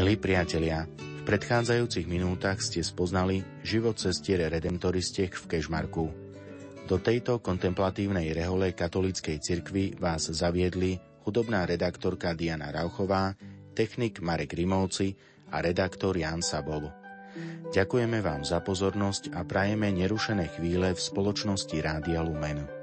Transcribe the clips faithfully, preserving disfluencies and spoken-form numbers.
Milí priatelia, v predchádzajúcich minútach ste spoznali život sestier redemptoristiek v Kežmarku. Do tejto kontemplatívnej rehole katolíckej cirkvi vás zaviedli hudobná redaktorka Diana Rauchová, technik Marek Rimovci a redaktor Ján Sabol. Ďakujeme vám za pozornosť a prajeme nerušené chvíle v spoločnosti Rádia Lumen.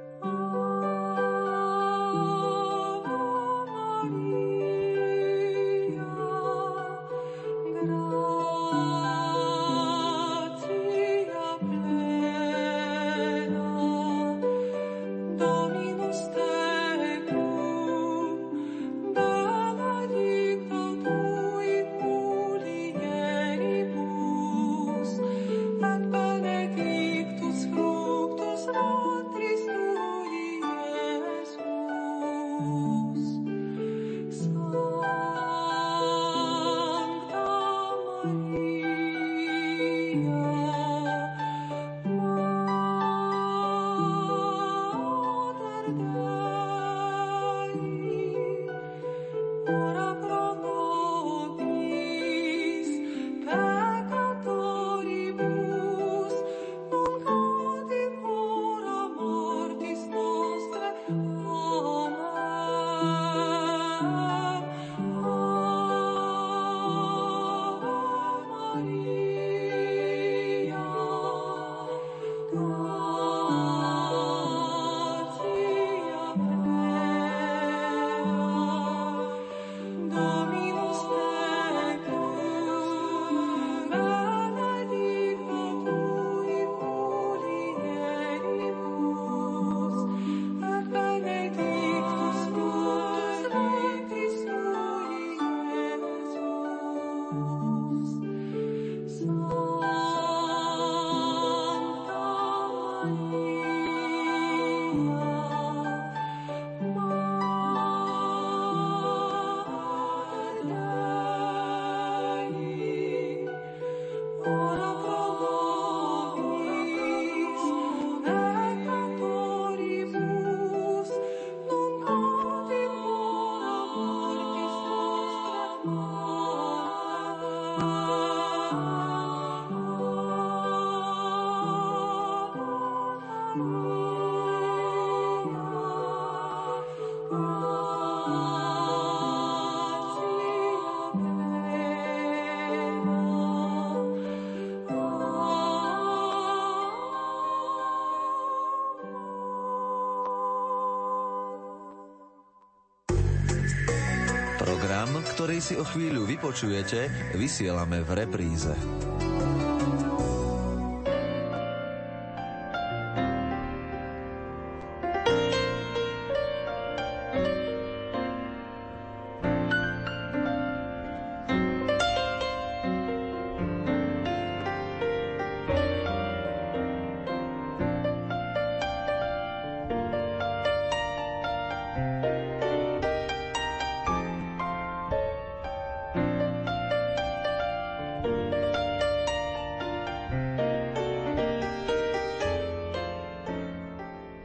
Ktorý si o chvíľu vypočujete, vysielame v repríze.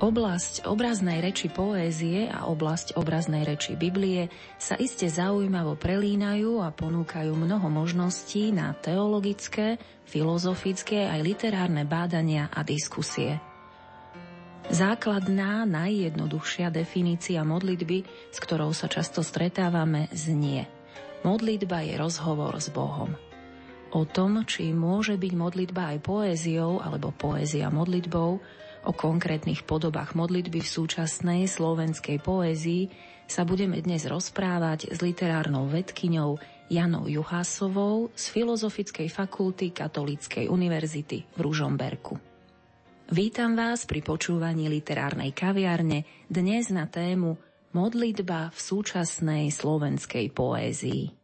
Oblasť obraznej reči poézie a oblasť obraznej reči Biblie sa iste zaujímavo prelínajú a ponúkajú mnoho možností na teologické, filozofické aj literárne bádania a diskusie. Základná, najjednoduchšia definícia modlitby, s ktorou sa často stretávame, znie: modlitba je rozhovor s Bohom. O tom, či môže byť modlitba aj poéziou alebo poézia modlitbou, o konkrétnych podobách modlitby v súčasnej slovenskej poézii sa budeme dnes rozprávať s literárnou vedkyňou Janou Juhásovou z Filozofickej fakulty Katolíckej univerzity v Ružomberku. Vítam vás pri počúvaní literárnej kaviarne dnes na tému Modlitba v súčasnej slovenskej poézii.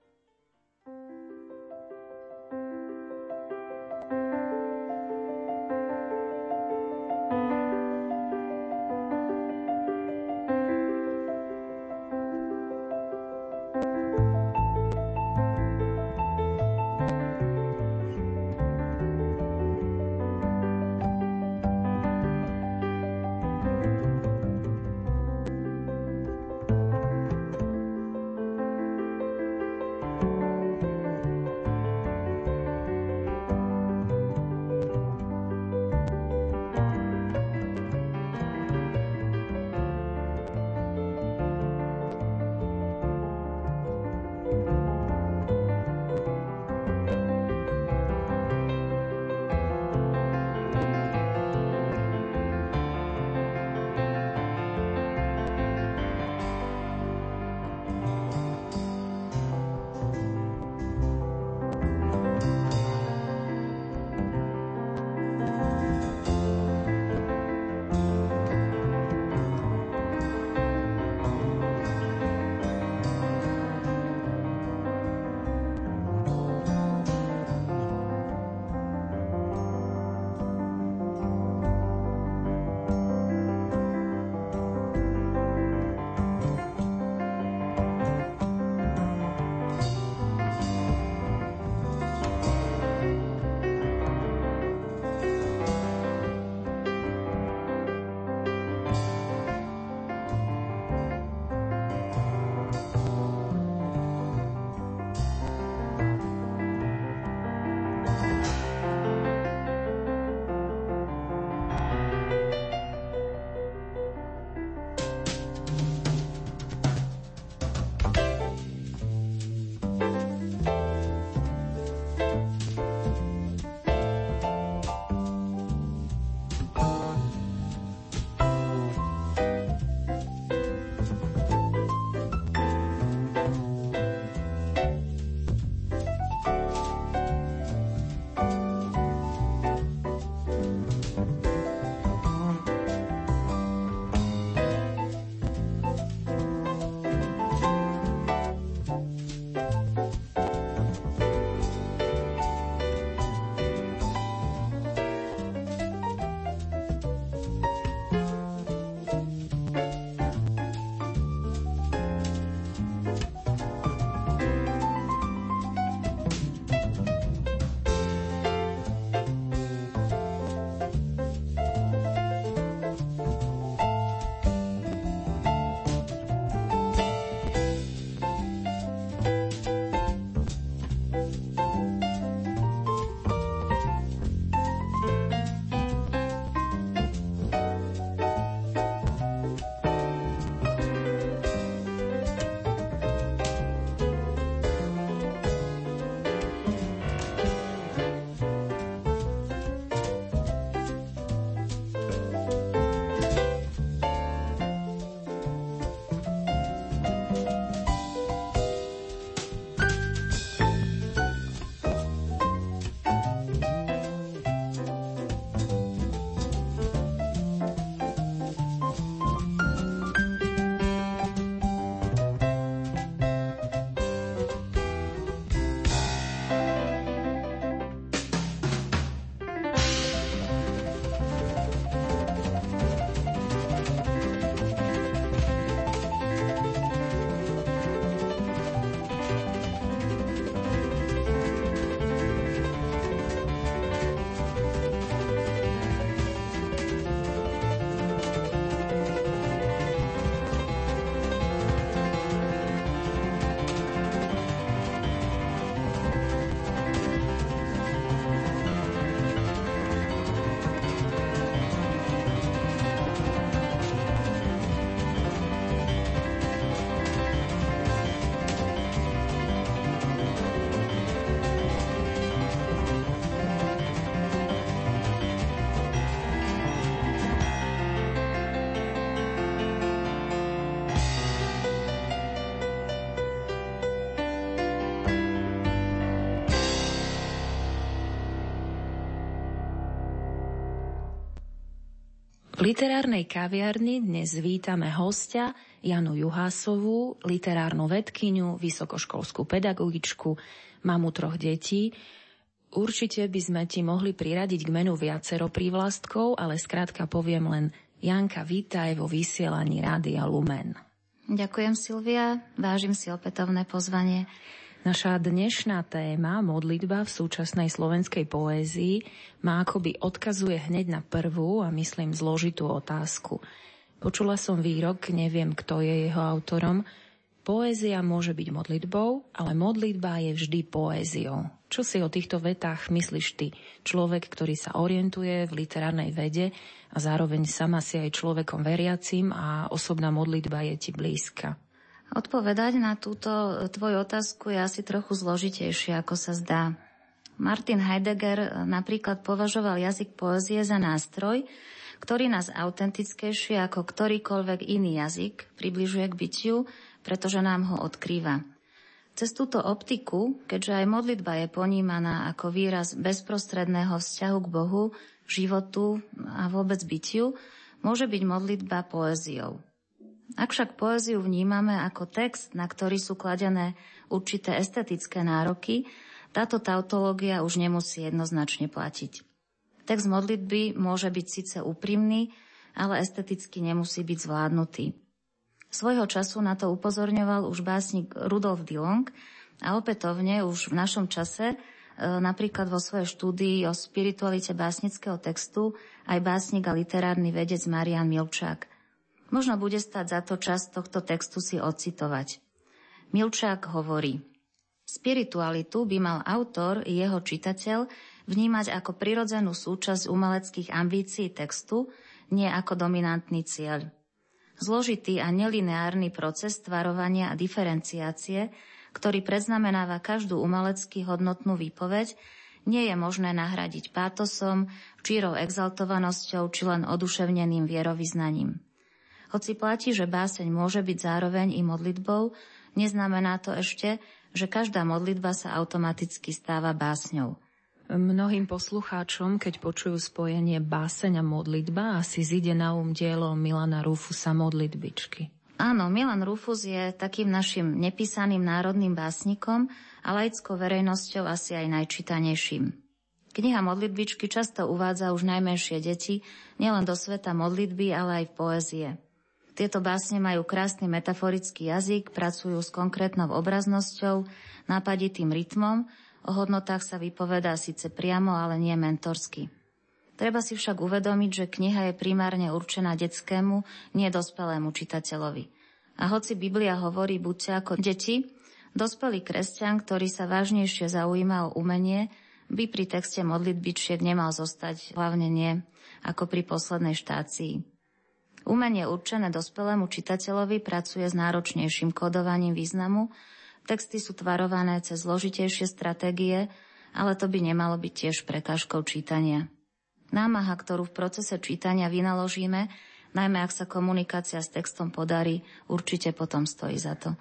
literárnej kaviarni dnes vítame hostia Janu Juhásovú, literárnu vedkyňu, vysokoškolskú pedagogičku, mamu troch detí. Určite by sme ti mohli priradiť k menu viacero prívlastkov, ale skrátka poviem len Janka, vítaj vo vysielaní Rádia Lumen. Ďakujem, Silvia, vážim si opätovné pozvanie. Naša dnešná téma, modlitba v súčasnej slovenskej poézii, má akoby odkazuje hneď na prvú a myslím zložitú otázku. Počula som výrok, neviem, kto je jeho autorom. Poézia môže byť modlitbou, ale modlitba je vždy poéziou. Čo si o týchto vetách myslíš ty? Človek, ktorý sa orientuje v literárnej vede a zároveň sama si aj človekom veriacím a osobná modlitba je ti blízka. Odpovedať na túto tvoju otázku je asi trochu zložitejšie, ako sa zdá. Martin Heidegger napríklad považoval jazyk poézie za nástroj, ktorý nás autentickejšie ako ktorýkoľvek iný jazyk približuje k bytiu, pretože nám ho odkrýva. Cez túto optiku, keďže aj modlitba je ponímaná ako výraz bezprostredného vzťahu k Bohu, životu a vôbec bytiu, môže byť modlitba poéziou. Ak však poéziu vnímame ako text, na ktorý sú kladené určité estetické nároky, táto tautológia už nemusí jednoznačne platiť. Text modlitby môže byť síce úprimný, ale esteticky nemusí byť zvládnutý. Svojho času na to upozorňoval už básnik Rudolf Dylong a opätovne už v našom čase, napríklad vo svojej štúdii o spiritualite básnického textu, aj básnik a literárny vedec Marian Milčák. Možno bude stať za to čas tohto textu si ocitovať. Milčák hovorí: spiritualitu by mal autor i jeho čitateľ vnímať ako prirodzenú súčasť umeleckých ambícií textu, nie ako dominantný cieľ. Zložitý a nelineárny proces tvarovania a diferenciácie, ktorý predznamenáva každú umelecky hodnotnú výpoveď, nie je možné nahradiť pátosom, čírou exaltovanosťou či len oduševneným vierovyznaním. Hoci platí, že báseň môže byť zároveň i modlitbou, neznamená to ešte, že každá modlitba sa automaticky stáva básňou. Mnohým poslucháčom, keď počujú spojenie báseň a modlitba, asi zíde na um dielo Milana Rúfusa Modlitbičky. Áno, Milan Rúfus je takým našim nepísaným národným básnikom a laickou verejnosťou asi aj najčítanejším. Kniha Modlitbičky často uvádza už najmenšie deti, nielen do sveta modlitby, ale aj v poézie. Tieto básne majú krásny metaforický jazyk, pracujú s konkrétnou obraznosťou, nápaditým rytmom, o hodnotách sa vypovedá síce priamo, ale nie mentorsky. Treba si však uvedomiť, že kniha je primárne určená detskému, nie dospelému čitateľovi. A hoci Biblia hovorí buďte ako deti, dospelý kresťan, ktorý sa vážnejšie zaujíma o umenie, by pri texte modlitbičiek nemal zostať, hlavne nie, ako pri poslednej štácii. Umenie určené dospelému čitateľovi pracuje s náročnejším kodovaním významu, texty sú tvarované cez zložitejšie stratégie, ale to by nemalo byť tiež prekážkou čítania. Námaha, ktorú v procese čítania vynaložíme, najmä ak sa komunikácia s textom podarí, určite potom stojí za to.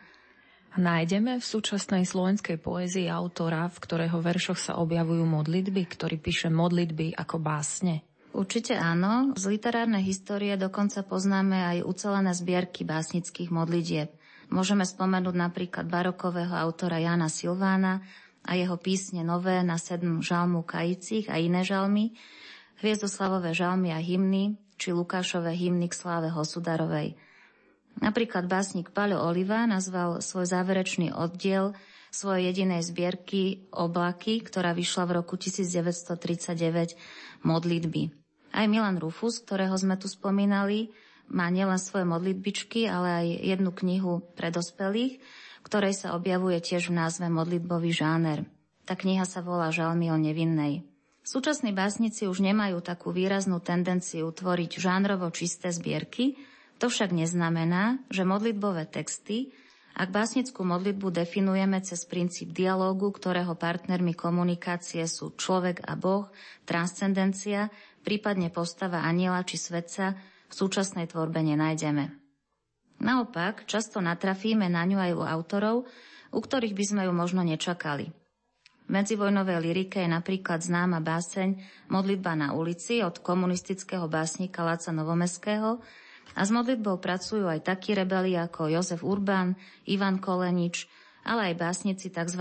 Nájdeme v súčasnej slovenskej poézii autora, v ktorého veršoch sa objavujú modlitby, ktorý píše modlitby ako básne? Určite áno. Z literárnej histórie dokonca poznáme aj ucelené zbierky básnických modlitieb. Môžeme spomenúť napríklad barokového autora Jána Silvána a jeho písne Nové na sedm žalmu kajúcich a iné žalmy, Hviezdoslavové žalmy a hymny, či Lukášové hymny k sláve Hosudarovej. Napríklad básnik Paľo Oliva nazval svoj záverečný oddiel svojej jedinej zbierky Oblaky, ktorá vyšla v roku devätnásť tridsaťdeväť, modlitby. Aj Milan Rúfus, ktorého sme tu spomínali, má nielen svoje modlitbičky, ale aj jednu knihu pre dospelých, ktorej sa objavuje tiež v názve modlitbový žáner. Tá kniha sa volá Žalmy o nevinnej. Súčasní básnici už nemajú takú výraznú tendenciu tvoriť žánrovo čisté zbierky, to však neznamená, že modlitbové texty, ak básnickú modlitbu definujeme cez princíp dialógu, ktorého partnermi komunikácie sú človek a Boh, transcendencia, prípadne postava anjela či svetca, v súčasnej tvorbe nenájdeme. Naopak, často natrafíme na ňu aj u autorov, u ktorých by sme ju možno nečakali. V medzivojnovej lyrike je napríklad známa báseň Modlitba na ulici od komunistického básnika Laca Novomeského a s modlitbou pracujú aj takí rebeli ako Jozef Urban, Ivan Kolenič, ale aj básnici tzv.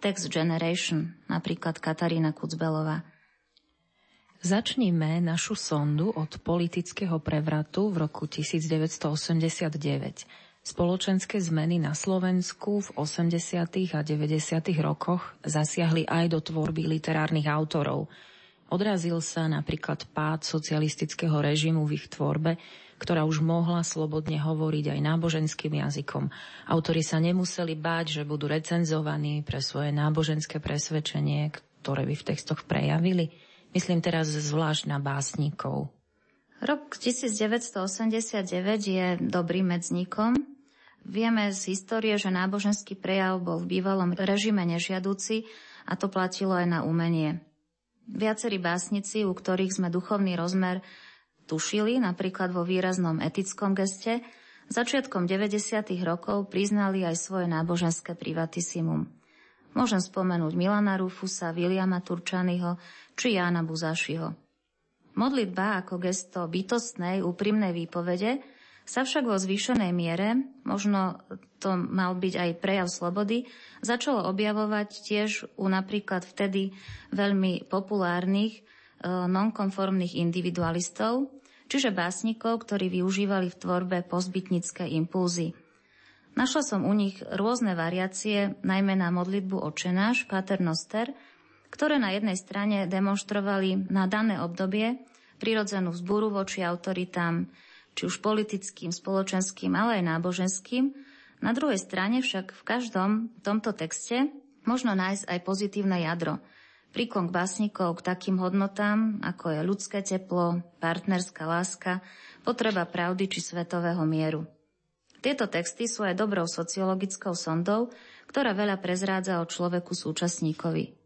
Text Generation, napríklad Katarína Kucbelová. Začnime našu sondu od politického prevratu v roku devätnásťstoosemdesiatdeväť. Spoločenské zmeny na Slovensku v osemdesiatych a deväťdesiatych rokoch zasiahli aj do tvorby literárnych autorov. Odrazil sa napríklad pád socialistického režimu v ich tvorbe, ktorá už mohla slobodne hovoriť aj náboženským jazykom. Autori sa nemuseli báť, že budú recenzovaní pre svoje náboženské presvedčenie, ktoré by v textoch prejavili. Myslím teraz zvlášť na básnikov. Rok devätnásťstoosemdesiatdeväť je dobrým medzníkom. Vieme z histórie, že náboženský prejav bol v bývalom režime nežiaduci a to platilo aj na umenie. Viacerí básnici, u ktorých sme duchovný rozmer tušili, napríklad vo výraznom etickom geste, začiatkom deväťdesiatych rokov priznali aj svoje náboženské privatissimum. Môžem spomenúť Milana Rúfusa, Viliama Turčányho či Jána Buzášiho. Modlitba ako gesto bytostnej, úprimnej výpovede sa však vo zvýšenej miere, možno to mal byť aj prejav slobody, začalo objavovať tiež u napríklad vtedy veľmi populárnych nonkonformných individualistov, čiže básnikov, ktorí využívali v tvorbe pozbytnické impulzy. Našla som u nich rôzne variácie, najmä na modlitbu Otčenáš, Pater Noster, ktoré na jednej strane demonštrovali na dané obdobie prirodzenú vzbúru voči autoritám, či už politickým, spoločenským, ale aj náboženským. Na druhej strane však v každom tomto texte možno nájsť aj pozitívne jadro. Príklon básnikov k takým hodnotám, ako je ľudské teplo, partnerská láska, potreba pravdy či svetového mieru. Tieto texty sú aj dobrou sociologickou sondou, ktorá veľa prezrádza o človeku súčasníkovi.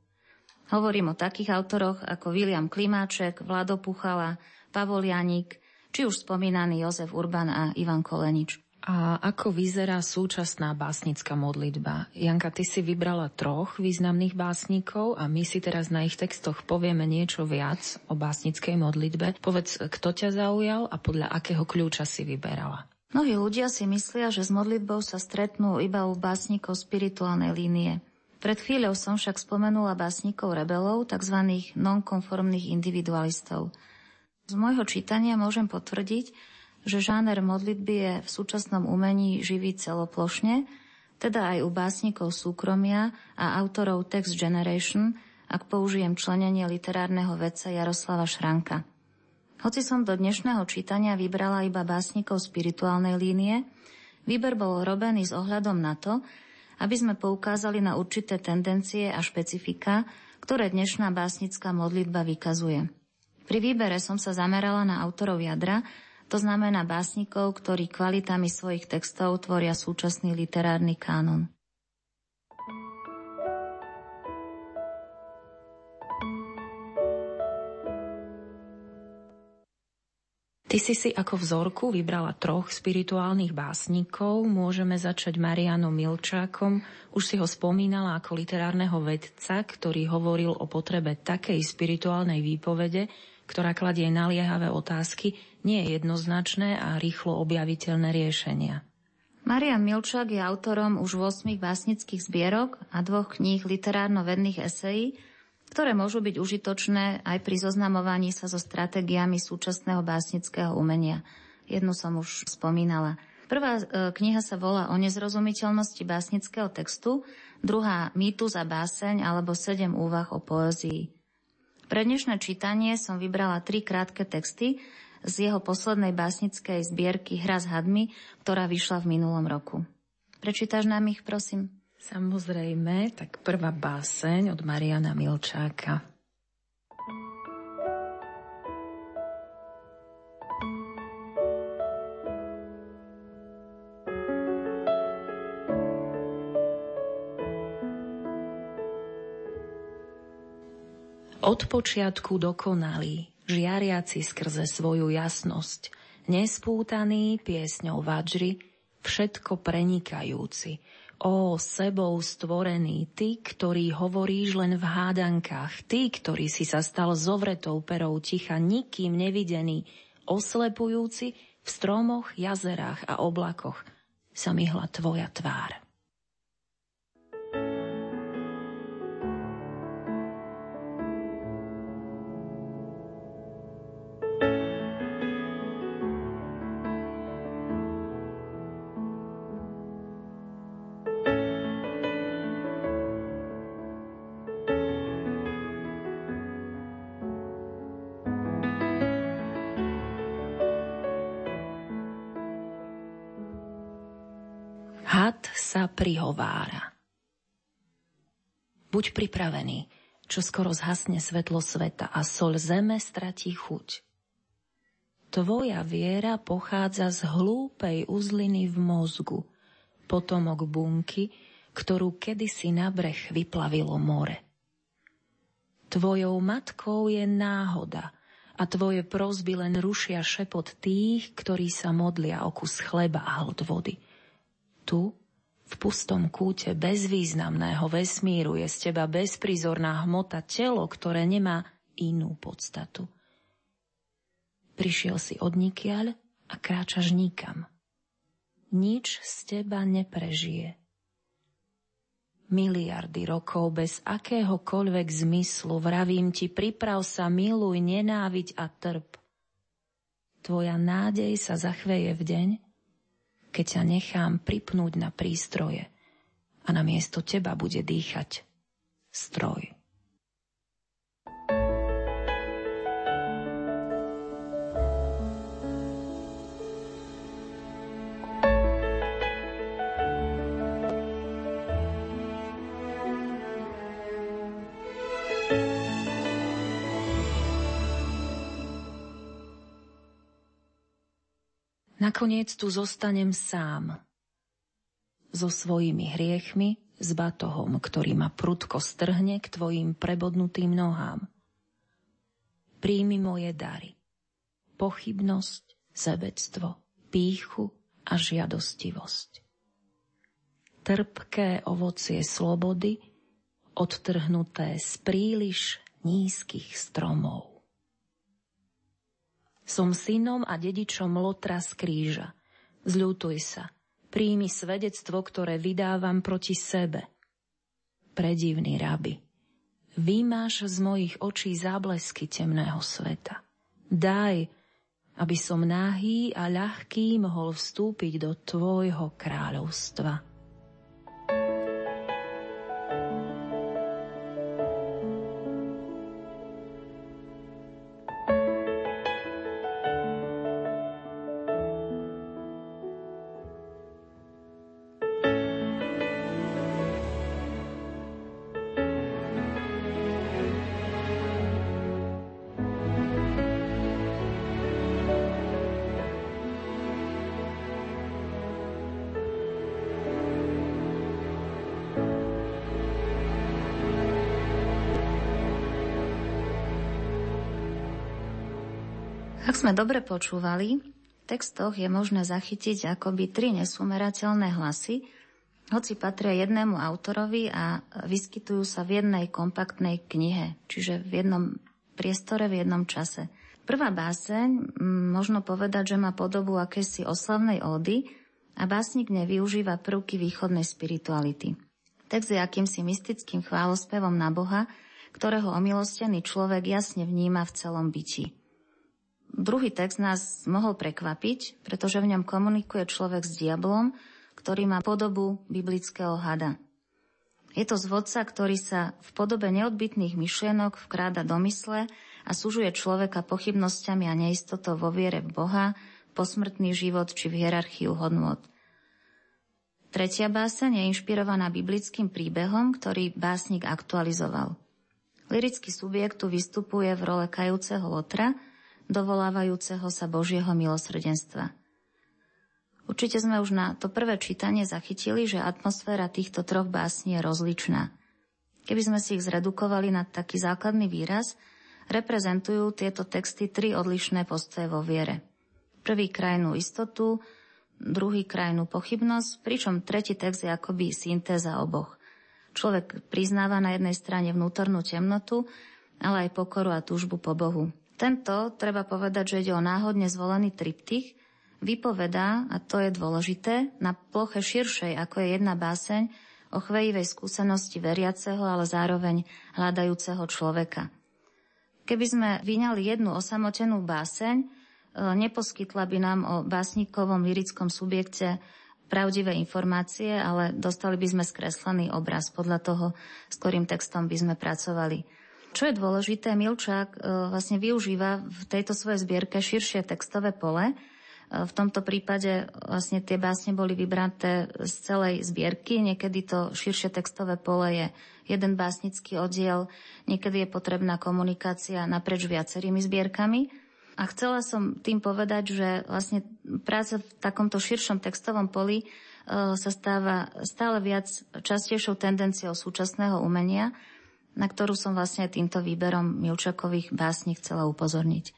Hovorím o takých autoroch ako Viliam Klimáček, Vlado Puchala, Pavol Janík, či už spomínaný Jozef Urban a Ivan Kolenič. A ako vyzerá súčasná básnická modlitba? Janka, ty si vybrala troch významných básnikov a my si teraz na ich textoch povieme niečo viac o básnickej modlitbe. Povedz, kto ťa zaujal a podľa akého kľúča si vyberala? Mnohí ľudia si myslia, že s modlitbou sa stretnú iba u básnikov spirituálnej línie. Pred chvíľou som však spomenula básnikov rebelov, tzv. Nonkonformných individualistov. Z môjho čítania môžem potvrdiť, že žáner modlitby je v súčasnom umení živý celoplošne, teda aj u básnikov súkromia a autorov Text Generation, ak použijem členenie literárneho vedca Jaroslava Šranka. Hoci som do dnešného čítania vybrala iba básnikov spirituálnej línie, výber bol robený s ohľadom na to, aby sme poukázali na určité tendencie a špecifika, ktoré dnešná básnická modlitba vykazuje. Pri výbere som sa zamerala na autorov jadra, to znamená básnikov, ktorí kvalitami svojich textov tvoria súčasný literárny kánon. Ty si si ako vzorku vybrala troch spirituálnych básnikov. Môžeme začať Marianom Milčákom. Už si ho spomínala ako literárneho vedca, ktorý hovoril o potrebe takej spirituálnej výpovede, ktorá kladie naliehavé otázky, nie je jednoznačné a rýchlo objaviteľné riešenia. Marian Milčák je autorom už ôsmich básnických zbierok a dvoch kníh literárno-vedných esejí, ktoré môžu byť užitočné aj pri zoznamovaní sa so stratégiami súčasného básnického umenia. Jednu som už spomínala. Prvá kniha sa volá O nezrozumiteľnosti básnického textu, druhá Mýtus a báseň alebo sedem úvah o poézii. Pre dnešné čítanie som vybrala tri krátke texty z jeho poslednej básnickej zbierky Hra s hadmi, ktorá vyšla v minulom roku. Prečítaš nám ich, prosím? Samozrejme, tak prvá báseň od Mariana Milčáka. Od počiatku dokonalý, žiariaci skrze svoju jasnosť, nespútaný piesňou vadžry, všetko prenikajúci, Ó, sebou stvorený, ty, ktorý hovoríš len v hádankách, ty, ktorý si sa stal zovretou perou ticha, nikým nevidený, oslepujúci v stromoch, jazerách a oblakoch, sa myhla tvoja tvár. Sa prihovára. Buď pripravený, čo skoro zhasne svetlo sveta a soľ zeme stratí chuť. Tvoja viera pochádza z hlúpej uzliny v mozgu, potomok bunky, ktorú kedysi na breh vyplavilo more. Tvojou matkou je náhoda a tvoje prosby len rušia šepot tých, ktorí sa modlia o kus chleba a hlt vody. Tu, v pustom kúte bezvýznamného vesmíru, je z teba bezprizorná hmota, telo, ktoré nemá inú podstatu. Prišiel si odnikiaľ a kráčaš nikam. Nič z teba neprežije. Miliardy rokov bez akéhokoľvek zmyslu, vravím ti, priprav sa, miluj, nenáviď a trp. Tvoja nádej sa zachveje v deň, keď ťa nechám pripnúť na prístroje a namiesto teba bude dýchať stroj. Nakoniec tu zostanem sám, so svojimi hriechmi, s batohom, ktorý ma prudko strhne k tvojim prebodnutým nohám. Príjmi moje dary, pochybnosť, sebectvo, pýchu a žiadostivosť. Trpké ovocie slobody, odtrhnuté z príliš nízkych stromov. Som synom a dedičom Lotra z Kríža. Zľutuj sa, príjmi svedectvo, ktoré vydávam proti sebe. Predivný rabi, vymáš z mojich očí záblesky temného sveta. Daj, aby som nahý a ľahký mohol vstúpiť do tvojho kráľovstva. Sme dobre počúvali, v textoch je možné zachytiť akoby tri nesúmerateľné hlasy, hoci patria jednému autorovi a vyskytujú sa v jednej kompaktnej knihe, čiže v jednom priestore, v jednom čase. Prvá báseň, možno povedať, že má podobu akejsi oslavnej ódy a básnik nevyužíva prvky východnej spirituality. Text je akýmsi mystickým chválospevom na Boha, ktorého omilostený človek jasne vníma v celom byti. Druhý text nás mohol prekvapiť, pretože v ňom komunikuje človek s diablom, ktorý má podobu biblického hada. Je to zvodca, ktorý sa v podobe neodbitných myšlienok vkráda do mysle a sužuje človeka pochybnosťami a neistotou vo viere v Boha, posmrtný život či v hierarchiu hodnôt. Tretia báseň je inšpirovaná biblickým príbehom, ktorý básnik aktualizoval. Lyrický subjekt tu vystupuje v role kajúceho Lotra, dovolávajúceho sa Božieho milosrdenstva. Určite sme už na to prvé čítanie zachytili, že atmosféra týchto troch básní je rozličná. Keby sme si ich zredukovali na taký základný výraz, reprezentujú tieto texty tri odlišné postoje vo viere. Prvý krajnú istotu, druhý krajnú pochybnosť, pričom tretí text je akoby syntéza oboch. Človek priznáva na jednej strane vnútornú temnotu, ale aj pokoru a túžbu po Bohu. Tento, treba povedať, že ide o náhodne zvolený triptych, vypovedá, a to je dôležité, na ploche širšej, ako je jedna báseň, o chvejivej skúsenosti veriaceho, ale zároveň hľadajúceho človeka. Keby sme vyňali jednu osamotenú báseň, neposkytla by nám o básnikovom lyrickom subjekte pravdivé informácie, ale dostali by sme skreslený obraz podľa toho, s ktorým textom by sme pracovali. Čo je dôležité, Milčák vlastne využíva v tejto svojej zbierke širšie textové pole. V tomto prípade vlastne tie básne boli vybraté z celej zbierky. Niekedy to širšie textové pole je jeden básnický oddiel, niekedy je potrebná komunikácia naprieč viacerými zbierkami. A chcela som tým povedať, že vlastne práca v takomto širšom textovom poli sa stáva stále viac častejšou tendenciou súčasného umenia, na ktorú som vlastne týmto výberom Milčákových básní chcela upozorniť.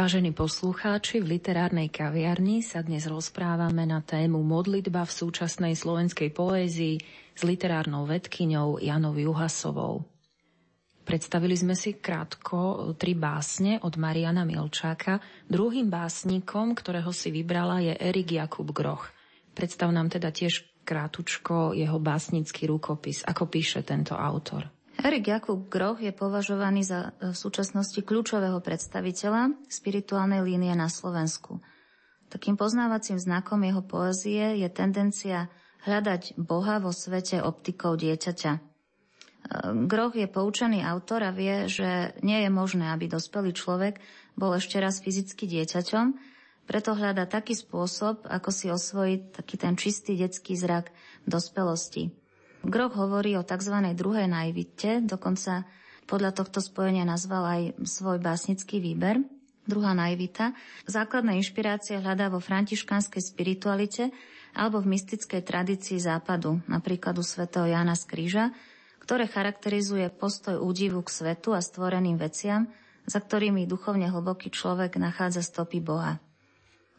Vážení poslucháči, v literárnej kaviarni sa dnes rozprávame na tému modlitba v súčasnej slovenskej poézii s literárnou vedkyňou Janou Juhásovou. Predstavili sme si krátko tri básne od Mariana Milčáka. Druhým básnikom, ktorého si vybrala, je Erik Jakub Groch. Predstav nám teda tiež krátučko jeho básnický rukopis. Ako píše tento autor? Erik Jakub Groch je považovaný za v súčasnosti kľúčového predstaviteľa spirituálnej línie na Slovensku. Takým poznávacím znakom jeho poézie je tendencia hľadať Boha vo svete optikou dieťaťa. Groch je poučený autor a vie, že nie je možné, aby dospelý človek bol ešte raz fyzicky dieťaťom, preto hľada taký spôsob, ako si osvojiť taký ten čistý detský zrak dospelosti. Groch hovorí o tzv. Druhej najvite, dokonca podľa tohto spojenia nazval aj svoj básnický výber, druhá najvita. Základné inšpirácie hľadá vo františkánskej spiritualite alebo v mystickej tradícii západu, napríklad u svätého Jána z Kríža, ktoré charakterizuje postoj údivu k svetu a stvoreným veciam, za ktorými duchovne hlboký človek nachádza stopy Boha.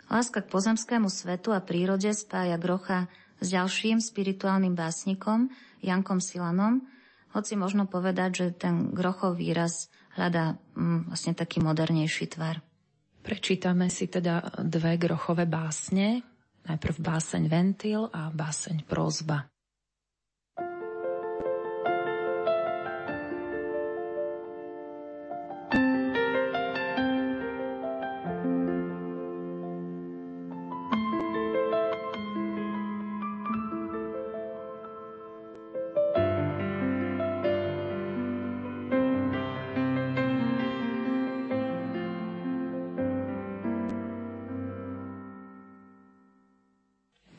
Láska k pozemskému svetu a prírode spája Grocha s ďalším spirituálnym básnikom, Jankom Silanom, hoci možno povedať, že ten Grochov výraz hľadá mm, vlastne taký modernejší tvar. Prečítame si teda dve Grochové básne, najprv báseň Ventil a báseň Prosba.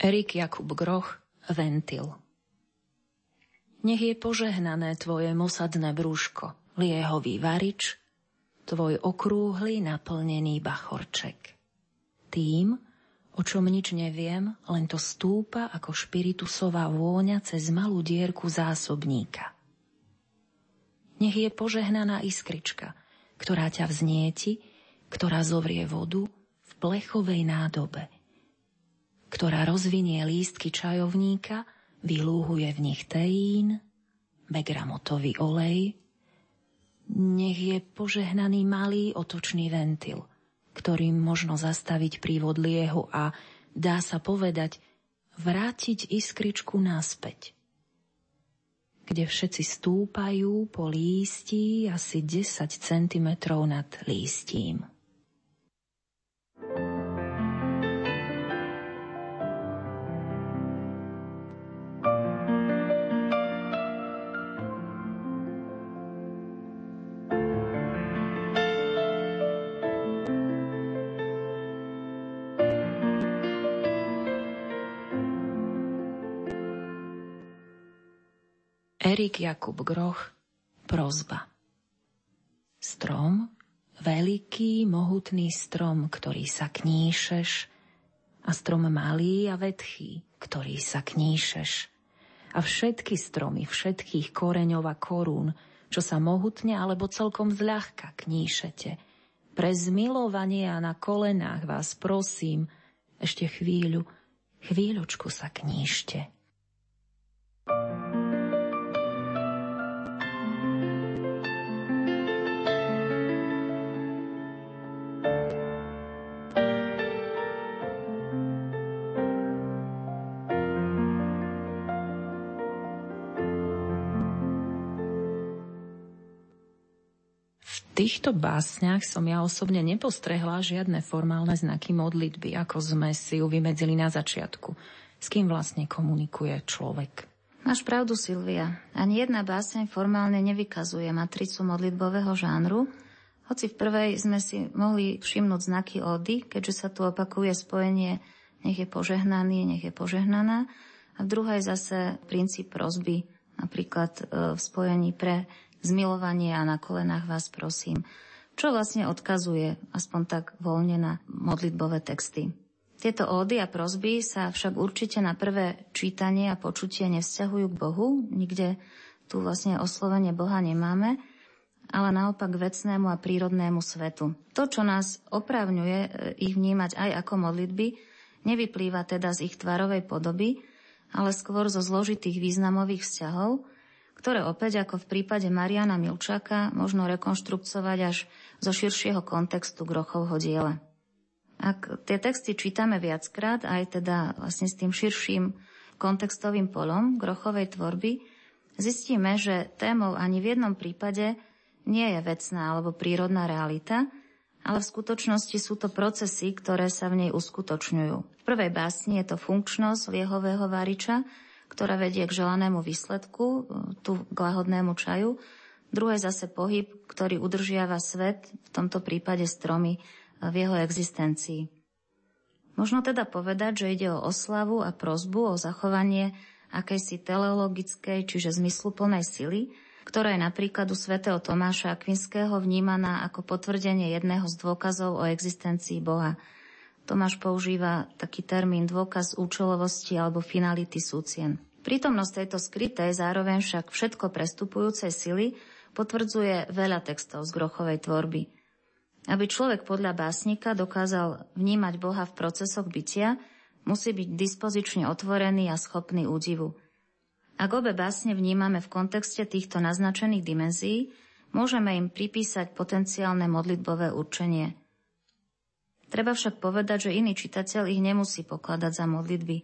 Erik Jakub Groch, Ventil. Nech je požehnané tvoje mosadné brúško, liehový varič, tvoj okrúhly naplnený bachorček. Tým, o čom nič neviem, len to stúpa ako špiritusová vôňa cez malú dierku zásobníka. Nech je požehnaná iskrička, ktorá ťa vznieti, ktorá zovrie vodu v plechovej nádobe, ktorá rozvinie lístky čajovníka, vylúhuje v nich teín, begramotový olej. Nech je požehnaný malý otočný ventil, ktorým možno zastaviť prívod liehu a, dá sa povedať, vrátiť iskričku naspäť. Kde všetci stúpajú po lístí asi desať centimetrov nad lístím. Erik Jakub Groch, Prosba. Strom, veľký, mohutný strom, ktorý sa kníšeš, a strom malý a vetchý, ktorý sa kníšeš, a všetky stromy všetkých koreňov a korún, čo sa mohutne alebo celkom zľahka kníšete. Pre zmilovanie a na kolenách vás prosím, ešte chvíľu, chvíľočku sa kníšte. V týchto básniach som ja osobne nepostrehla žiadne formálne znaky modlitby, ako sme si ju vymedzili na začiatku. S kým vlastne komunikuje človek? Máš pravdu, Silvia. Ani jedna báseň formálne nevykazuje matricu modlitbového žánru, hoci v prvej sme si mohli všimnúť znaky ódy, keďže sa tu opakuje spojenie nech je požehnaný, nech je požehnaná, a v druhej zase princíp prosby, napríklad v spojení pre zmilovanie a na kolenách vás prosím, čo vlastne odkazuje, aspoň tak voľne, na modlitbové texty. Tieto ódy a prosby sa však určite na prvé čítanie a počutie nevzťahujú k Bohu, nikde tu vlastne oslovenie Boha nemáme, ale naopak vecnému a prírodnému svetu. To, čo nás opravňuje ich vnímať aj ako modlitby, nevyplýva teda z ich tvarovej podoby, ale skôr zo zložitých významových vzťahov, ktoré opäť, ako v prípade Mariana Milčáka, možno rekonštrukcovať až zo širšieho kontextu Grochovho diela. Ak tie texty čítame viackrát, aj teda vlastne s tým širším kontextovým polom Grochovej tvorby, zistíme, že témou ani v jednom prípade nie je vecná alebo prírodná realita, ale v skutočnosti sú to procesy, ktoré sa v nej uskutočňujú. V prvej básni je to funkčnosť liehového variča, ktorá vedie k želanému výsledku, tu k lahodnému čaju. Druhé zase pohyb, ktorý udržiava svet, v tomto prípade stromy, v jeho existencii. Možno teda povedať, že ide o oslavu a prosbu o zachovanie akejsi teleologickej, čiže zmysluplnej sily, ktorá je napríklad u svätého Tomáša Akvinského vnímaná ako potvrdenie jedného z dôkazov o existencii Boha. Tomáš používa taký termín dôkaz účelovosti alebo finality súcien. Prítomnosť tejto skrytej, zároveň však všetko prestupujúcej sily potvrdzuje veľa textov z Grochovej tvorby. Aby človek podľa básnika dokázal vnímať Boha v procesoch bytia, musí byť dispozične otvorený a schopný údivu. Ak obe básne vnímame v kontexte týchto naznačených dimenzií, môžeme im pripísať potenciálne modlitbové určenie. Treba však povedať, že iný čitateľ ich nemusí pokladať za modlitby.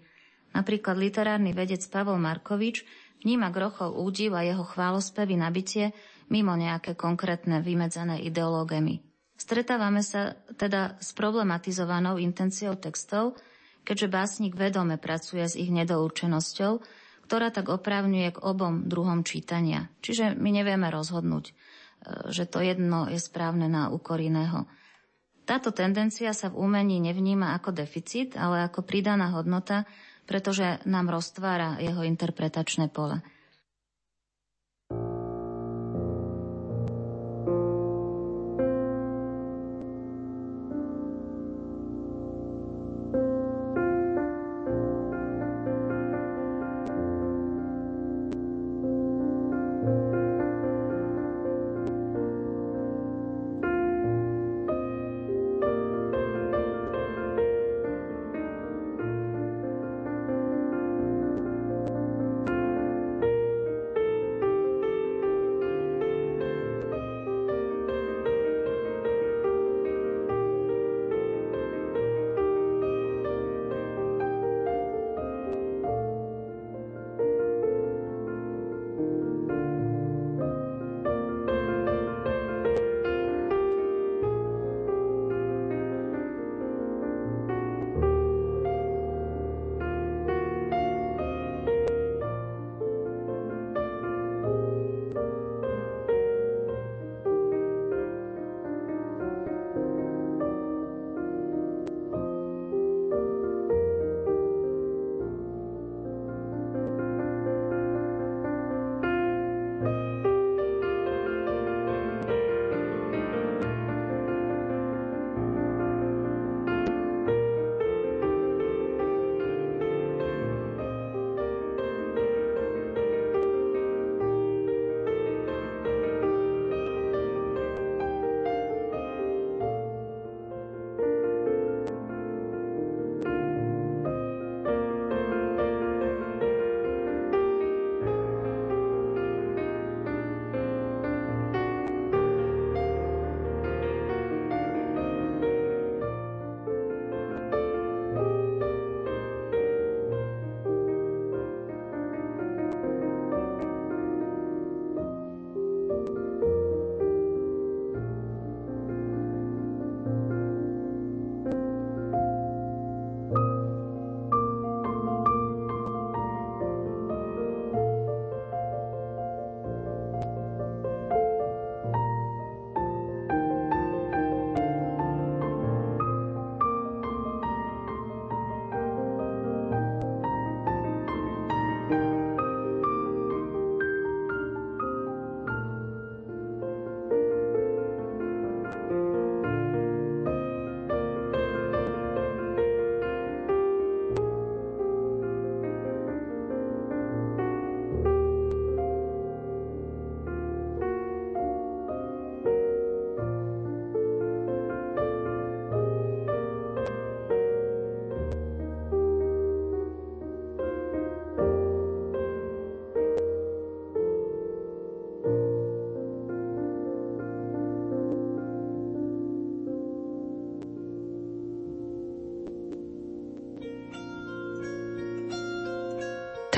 Napríklad literárny vedec Pavel Markovič vníma Grochov údiv a jeho chválospevy nabitie mimo nejaké konkrétne vymedzené ideológemi. Stretávame sa teda s problematizovanou intenciou textov, keďže básnik vedome pracuje s ich nedourčenosťou, ktorá tak oprávňuje k obom druhom čítania. Čiže my nevieme rozhodnúť, že to jedno je správne na úkor iného. Táto tendencia sa v umení nevníma ako deficit, ale ako pridaná hodnota, pretože nám roztvára jeho interpretačné pole.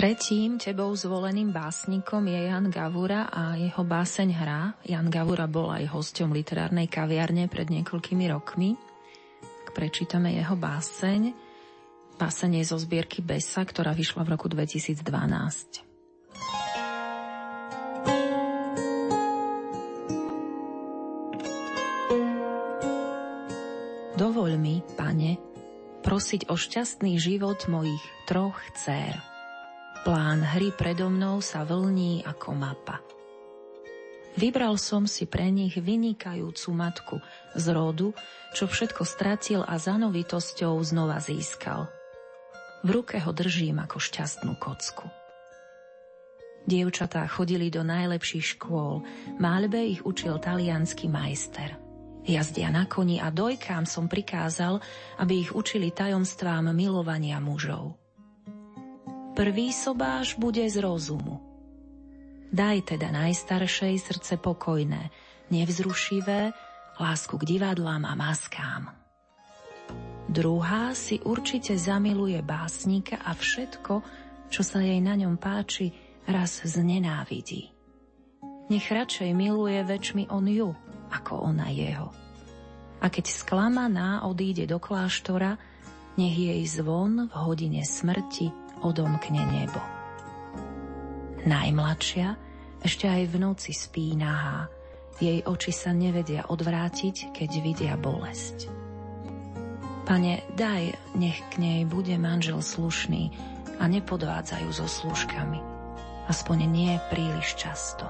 Tretím tebou zvoleným básnikom je Jan Gavura a jeho báseň Hra. Jan Gavura bol aj hosťom literárnej kaviarne pred niekoľkými rokmi. Prečítame jeho báseň. Báseň je zo zbierky BESA, ktorá vyšla v roku dvetisícdvanásť. Dovoľ mi, Pane, prosiť o šťastný život mojich troch dcér. Plán hry predo mnou sa vlní ako mapa. Vybral som si pre nich vynikajúcu matku z rodu, čo všetko stratil a za novitosťou znova získal. V ruke ho držím ako šťastnú kocku. Dievčatá chodili do najlepších škôl, maľbe ich učil taliansky majster. Jazdia na koni a dojkám som prikázal, aby ich učili tajomstvám milovania mužov. Prvý sobáš bude z rozumu. Daj teda najstaršej srdce pokojné, nevzrušivé, lásku k divadlám a maskám. Druhá si určite zamiluje básnika a všetko, čo sa jej na ňom páči, raz znenávidí. Nech radšej miluje väčšmi on ju, ako ona jeho. A keď sklamaná odíde do kláštora, nech jej zvon v hodine smrti odomkne nebo. Najmladšia ešte aj v noci spí nahá. Jej oči sa nevedia odvrátiť, keď vidia bolesť. Pane, daj, nech k nej bude manžel slušný a nepodvádzajú so služkami. Aspoň nie príliš často.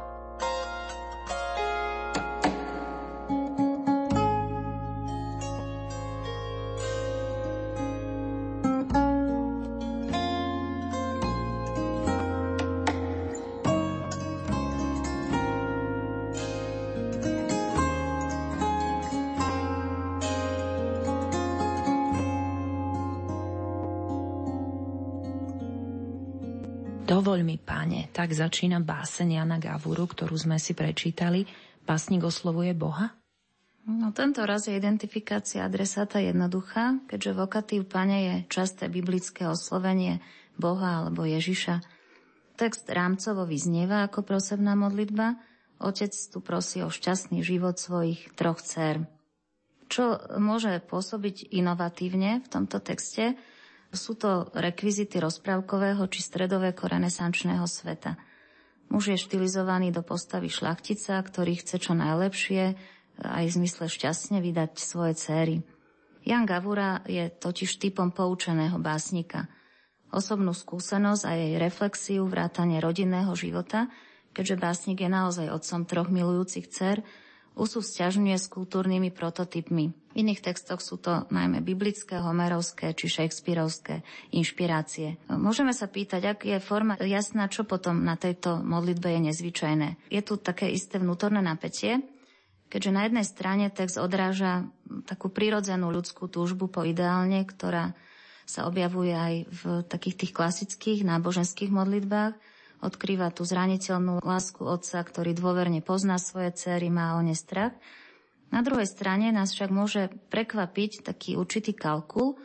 Dovoľ mi, Pane, tak začína báseň Jana Gavuru, ktorú sme si prečítali. Básnik oslovuje Boha? No tento raz je identifikácia adresáta jednoduchá, keďže vokatív Pane je časté biblické oslovenie Boha alebo Ježiša. Text rámcovo vyznieva ako prosebná modlitba. Otec tu prosí o šťastný život svojich troch dcér. Čo môže pôsobiť inovatívne v tomto texte? Sú to rekvizity rozprávkového či stredoveko-renesančného sveta. Muž je štilizovaný do postavy šľachtica, ktorý chce čo najlepšie, aj v zmysle šťastne vydať svoje céry. Jan Gavura je totiž typom poučeného básnika. Osobnú skúsenosť a jej reflexiu vrátane rodinného života, keďže básnik je naozaj otcom troch milujúcich dcér, usúvzťažňuje s kultúrnymi prototypmi. V iných textoch sú to najmä biblické, homerovské či šekspírovské inšpirácie. Môžeme sa pýtať, ak je forma jasná, čo potom na tejto modlitbe je nezvyčajné. Je tu také isté vnútorné napätie, keďže na jednej strane text odráža takú prirodzenú ľudskú túžbu po ideálne, ktorá sa objavuje aj v takých tých klasických náboženských modlitbách. Odkrýva tú zraniteľnú lásku otca, ktorý dôverne pozná svoje dcery, má o ne strach. Na druhej strane nás však môže prekvapiť taký určitý kalkul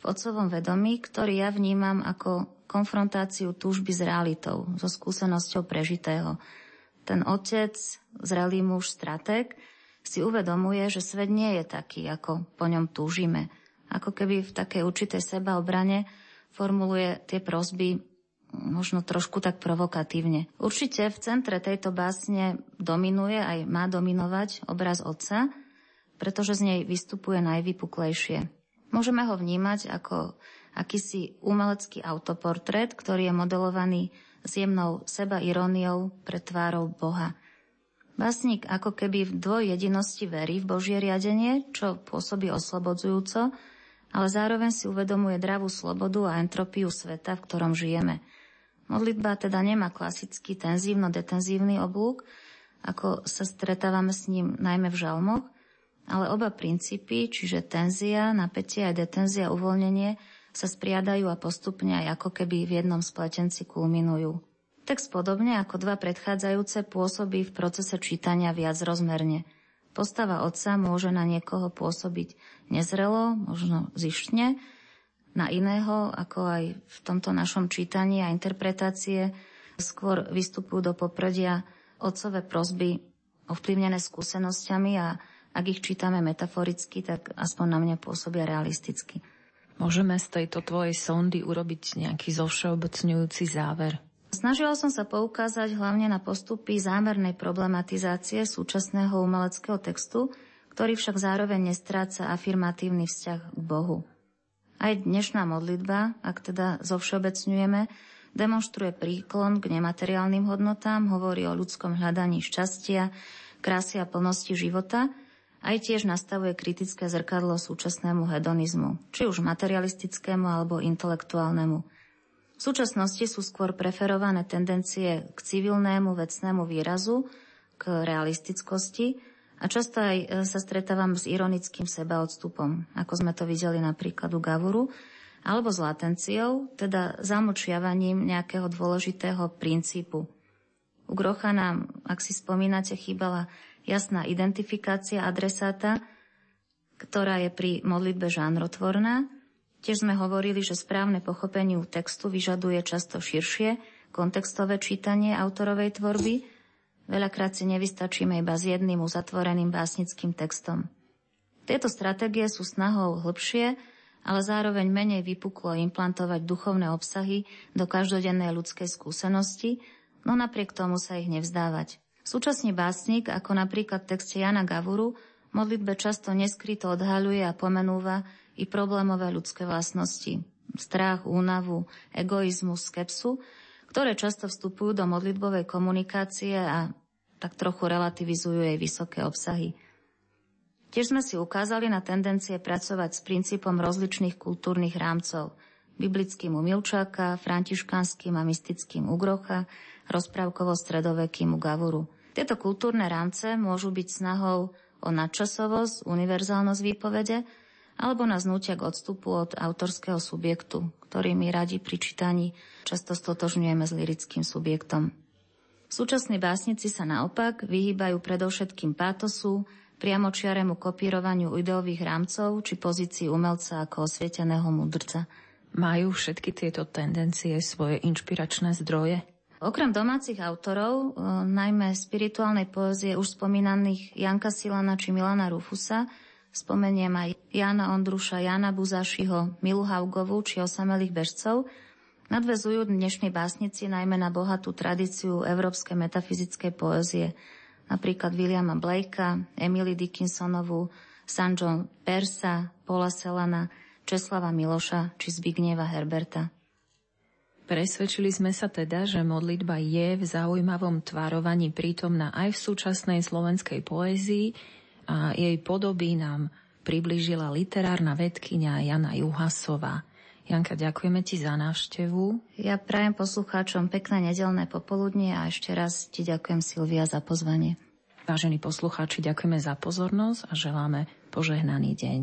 v otcovom vedomí, ktorý ja vnímam ako konfrontáciu túžby s realitou, so skúsenosťou prežitého. Ten otec, zrelý muž, stratég, si uvedomuje, že svet nie je taký, ako po ňom túžime. Ako keby v takej určitej sebaobrane formuluje tie prosby možno trošku tak provokatívne. Určite v centre tejto básne dominuje aj má dominovať obraz otca, pretože z nej vystupuje najvypuklejšie. Môžeme ho vnímať ako akýsi umelecký autoportrét, ktorý je modelovaný s jemnou sebairóniou pred tvárou Boha. Básnik ako keby v dvojjedinosti verí v Božie riadenie, čo pôsobí oslobodzujúco, ale zároveň si uvedomuje dravú slobodu a entropiu sveta, v ktorom žijeme. Modlitba teda nemá klasický tenzívno-detenzívny oblúk, ako sa stretávame s ním najmä v žalmoch, ale oba princípy, čiže tenzia, napätie a detenzia, uvoľnenie, sa spriadajú a postupne aj ako keby v jednom spletenci kulminujú. Text podobne ako dva predchádzajúce pôsobí v procese čítania viac rozmerne. Postava otca môže na niekoho pôsobiť nezrelo, možno zištne, na iného, ako aj v tomto našom čítaní a interpretácie skôr vystupujú do popredia otcové prosby ovplyvnené skúsenosťami, a ak ich čítame metaforicky, tak aspoň na mňa pôsobia realisticky. Môžeme z tejto tvojej sondy urobiť nejaký zovšeobecňujúci záver? Snažila som sa poukázať hlavne na postupy zámernej problematizácie súčasného umeleckého textu, ktorý však zároveň nestráca afirmatívny vzťah k Bohu. Aj dnešná modlitba, ak teda zovšeobecňujeme, demonstruje príklon k nemateriálnym hodnotám, hovorí o ľudskom hľadaní šťastia, krásy a plnosti života, aj tiež nastavuje kritické zrkadlo súčasnému hedonizmu, či už materialistickému alebo intelektuálnemu. V súčasnosti sú skôr preferované tendencie k civilnému vecnému výrazu, k realistickosti, a často aj sa stretávam s ironickým sebaodstupom, ako sme to videli napríklad u Gavuru, alebo s latenciou, teda zamlčiavaním nejakého dôležitého princípu. U Grocha nám, ak si spomínate, chýbala jasná identifikácia adresáta, ktorá je pri modlitbe žánrotvorná. Tiež sme hovorili, že správne pochopenie textu vyžaduje často širšie kontextové čítanie autorovej tvorby. Veľakrát si nevystačíme iba s jedným uzatvoreným básnickým textom. Tieto stratégie sú snahou hlbšie, ale zároveň menej vypuklo implantovať duchovné obsahy do každodennej ľudskej skúsenosti, no napriek tomu sa ich nevzdávať. Súčasný básnik, ako napríklad v texte Jana Gavuru, modlitbe často neskryto odhaľuje a pomenúva i problémové ľudské vlastnosti, strach, únavu, egoizmus, skepsu, ktoré často vstupujú do modlitbovej komunikácie a tak trochu relativizujú jej vysoké obsahy. Tiež sme si ukázali na tendencie pracovať s princípom rozličných kultúrnych rámcov, biblickým u Milčáka, františkanským a mystickým u Grocha, rozprávkovo stredovekým u Gavuru. Tieto kultúrne rámce môžu byť snahou o nadčasovosť, univerzálnosť výpovede, alebo nás nútia k odstupu od autorského subjektu, ktorý my radi pri čítaní často stotožňujeme s lirickým subjektom. Súčasní básnici sa naopak vyhýbajú predovšetkým pátosu, priamočiaremu kopírovaniu ideových rámcov či pozícií umelca ako osvieteného mudrca. Majú všetky tieto tendencie svoje inšpiračné zdroje? Okrem domácich autorov, najmä spirituálnej poezie už spomínaných Janka Silana či Milana Rúfusa, spomeniem aj Jána Ondruša, Jána Buzášiho, Milu Haugovú či osamelých bežcov, nadväzujú dnešní básnici najmä na bohatú tradíciu európskej metafyzickej poézie, napríklad Williama Blakea, Emily Dickinsonovú, Sanjo Persa, Paula Celana, Česlava Miloša či Zbigneva Herberta. Presvedčili sme sa teda, že modlitba je v zaujímavom tvárovaní prítomná aj v súčasnej slovenskej poézii, a jej podoby nám priblížila literárna vedkyňa Jana Juhásová. Janka, ďakujeme ti za návštevu. Ja prajem poslucháčom pekné nedeľné popoludnie a ešte raz ti ďakujem, Silvia, za pozvanie. Vážení poslucháči, ďakujeme za pozornosť a želáme požehnaný deň.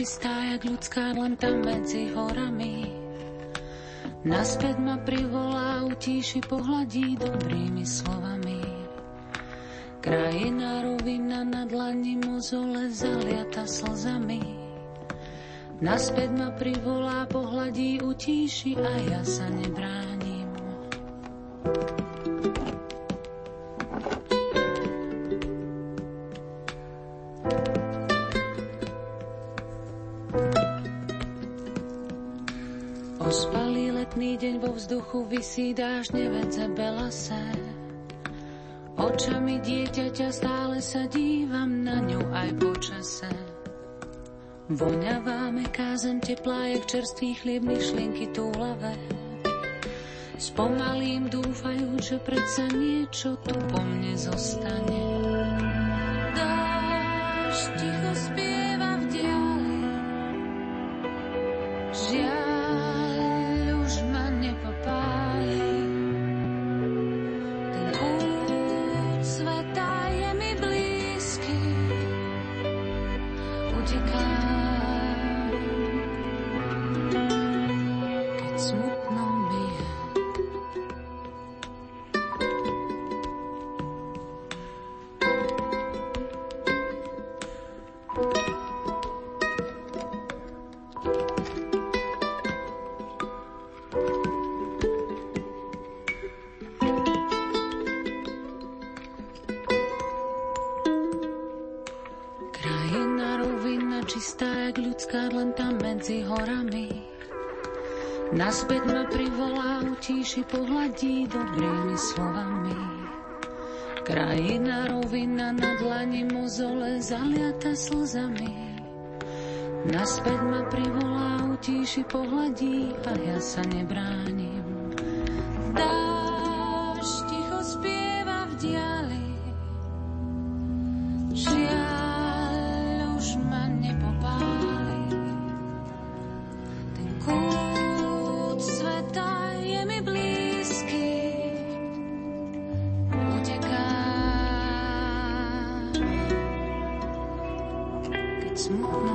čistá jak ľudská dlnka medzi horami. Naspäť ma privolá, utíši, pohladí dobrými slovami. Krajina, rovina na dlani, mozole zaliata slzami. Naspäť ma privolá, pohladí, utíši a ja sa nebránim. Ospalý letný deň vo vzduchu visí dážď, nevedze belase. Očami dieťaťa stále sa dívam na ňu aj po čase. Voňavá meká zem teplá, jak čerstvý chlieb, myšlienky túlavé. Spomalím dúfajú, že predsa niečo tu po mne zostane. Dážď ticho spieva v diali, žiaľ naspäť ma privolá, utíši, pohladí dobrými slovami. Krajina, rovina na dlani, mozole zaliata slzami. Naspäť ma privolá, utíši, pohladí a ja sa nebránim. Dážď ticho spieva v diali, žiaľ už ma nepopáli. Ten kúr smutno.